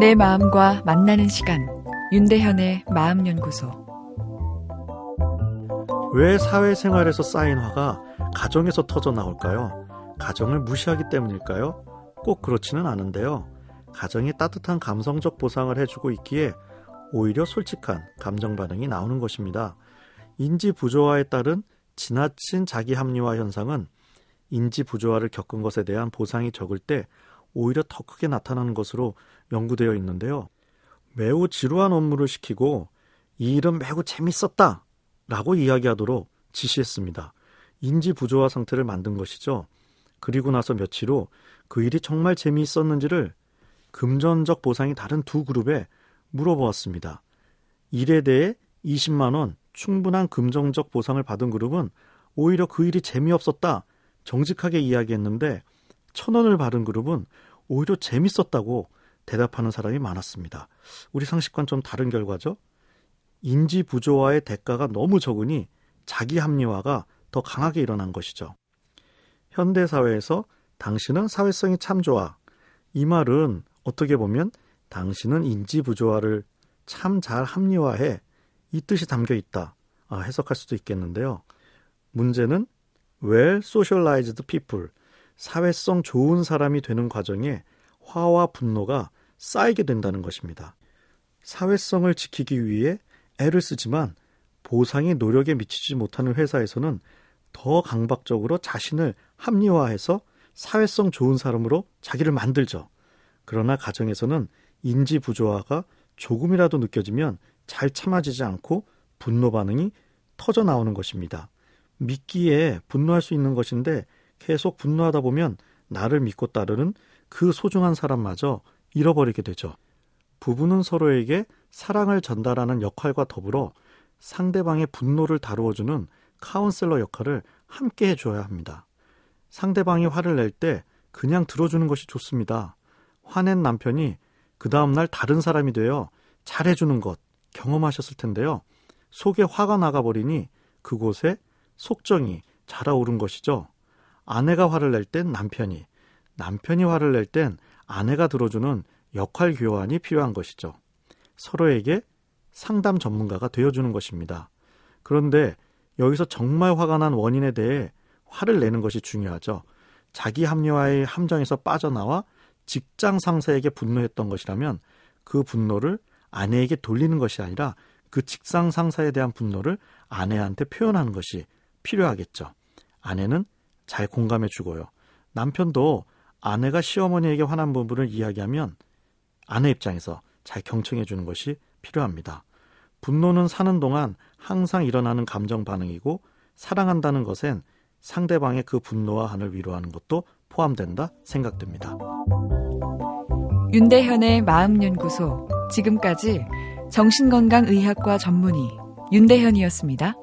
내 마음과 만나는 시간, 윤대현의 마음연구소. 왜 사회생활에서 쌓인 화가 가정에서 터져나올까요? 가정을 무시하기 때문일까요? 꼭 그렇지는 않은데요. 가정이 따뜻한 감성적 보상을 해주고 있기에 오히려 솔직한 감정 반응이 나오는 것입니다. 인지 부조화에 따른 지나친 자기 합리화 현상은 인지 부조화를 겪은 것에 대한 보상이 적을 때 오히려 더 크게 나타나는 것으로 연구되어 있는데요. 매우 지루한 업무를 시키고 이 일은 매우 재밌었다 라고 이야기하도록 지시했습니다. 인지 부조화 상태를 만든 것이죠. 그리고 나서 며칠 후 그 일이 정말 재미있었는지를 금전적 보상이 다른 두 그룹에 물어보았습니다. 일에 대해 20만 원 충분한 금전적 보상을 받은 그룹은 오히려 그 일이 재미없었다 정직하게 이야기했는데 1,000원을 받은 그룹은 오히려 재밌었다고 대답하는 사람이 많았습니다. 우리 상식과는 좀 다른 결과죠. 인지 부조화의 대가가 너무 적으니 자기 합리화가 더 강하게 일어난 것이죠. 현대사회에서 당신은 사회성이 참 좋아. 이 말은 어떻게 보면 당신은 인지 부조화를 참 잘 합리화해. 이 뜻이 담겨 있다. 해석할 수도 있겠는데요. 문제는 Well-Socialized People, 사회성 좋은 사람이 되는 과정에 화와 분노가 쌓이게 된다는 것입니다. 사회성을 지키기 위해 애를 쓰지만 보상이 노력에 미치지 못하는 회사에서는 더 강박적으로 자신을 합리화해서 사회성 좋은 사람으로 자기를 만들죠. 그러나 가정에서는 인지 부조화가 조금이라도 느껴지면 잘 참아지지 않고 분노 반응이 터져 나오는 것입니다. 믿기에 분노할 수 있는 것인데 계속 분노하다 보면 나를 믿고 따르는 그 소중한 사람마저 잃어버리게 되죠. 부부는 서로에게 사랑을 전달하는 역할과 더불어 상대방의 분노를 다루어주는 카운셀러 역할을 함께 해줘야 합니다. 상대방이 화를 낼 때 그냥 들어주는 것이 좋습니다. 화낸 남편이 그 다음날 다른 사람이 되어 잘해주는 것 경험하셨을 텐데요. 속에 화가 나가버리니 그곳에 속정이 자라오른 것이죠. 아내가 화를 낼 땐 남편이 화를 낼 땐 아내가 들어주는 역할 교환이 필요한 것이죠. 서로에게 상담 전문가가 되어주는 것입니다. 그런데 여기서 정말 화가 난 원인에 대해 화를 내는 것이 중요하죠. 자기 합리화의 함정에서 빠져나와 직장 상사에게 분노했던 것이라면 그 분노를 아내에게 돌리는 것이 아니라 그 직장 상사에 대한 분노를 아내한테 표현하는 것이 필요하겠죠. 아내는 잘 공감해 주고요. 남편도 아내가 시어머니에게 화난 부분을 이야기하면 아내 입장에서 잘 경청해 주는 것이 필요합니다. 분노는 사는 동안 항상 일어나는 감정 반응이고 사랑한다는 것엔 상대방의 그 분노와 한을 위로하는 것도 포함된다 생각됩니다. 윤대현의 마음연구소, 지금까지 정신건강의학과 전문의 윤대현이었습니다.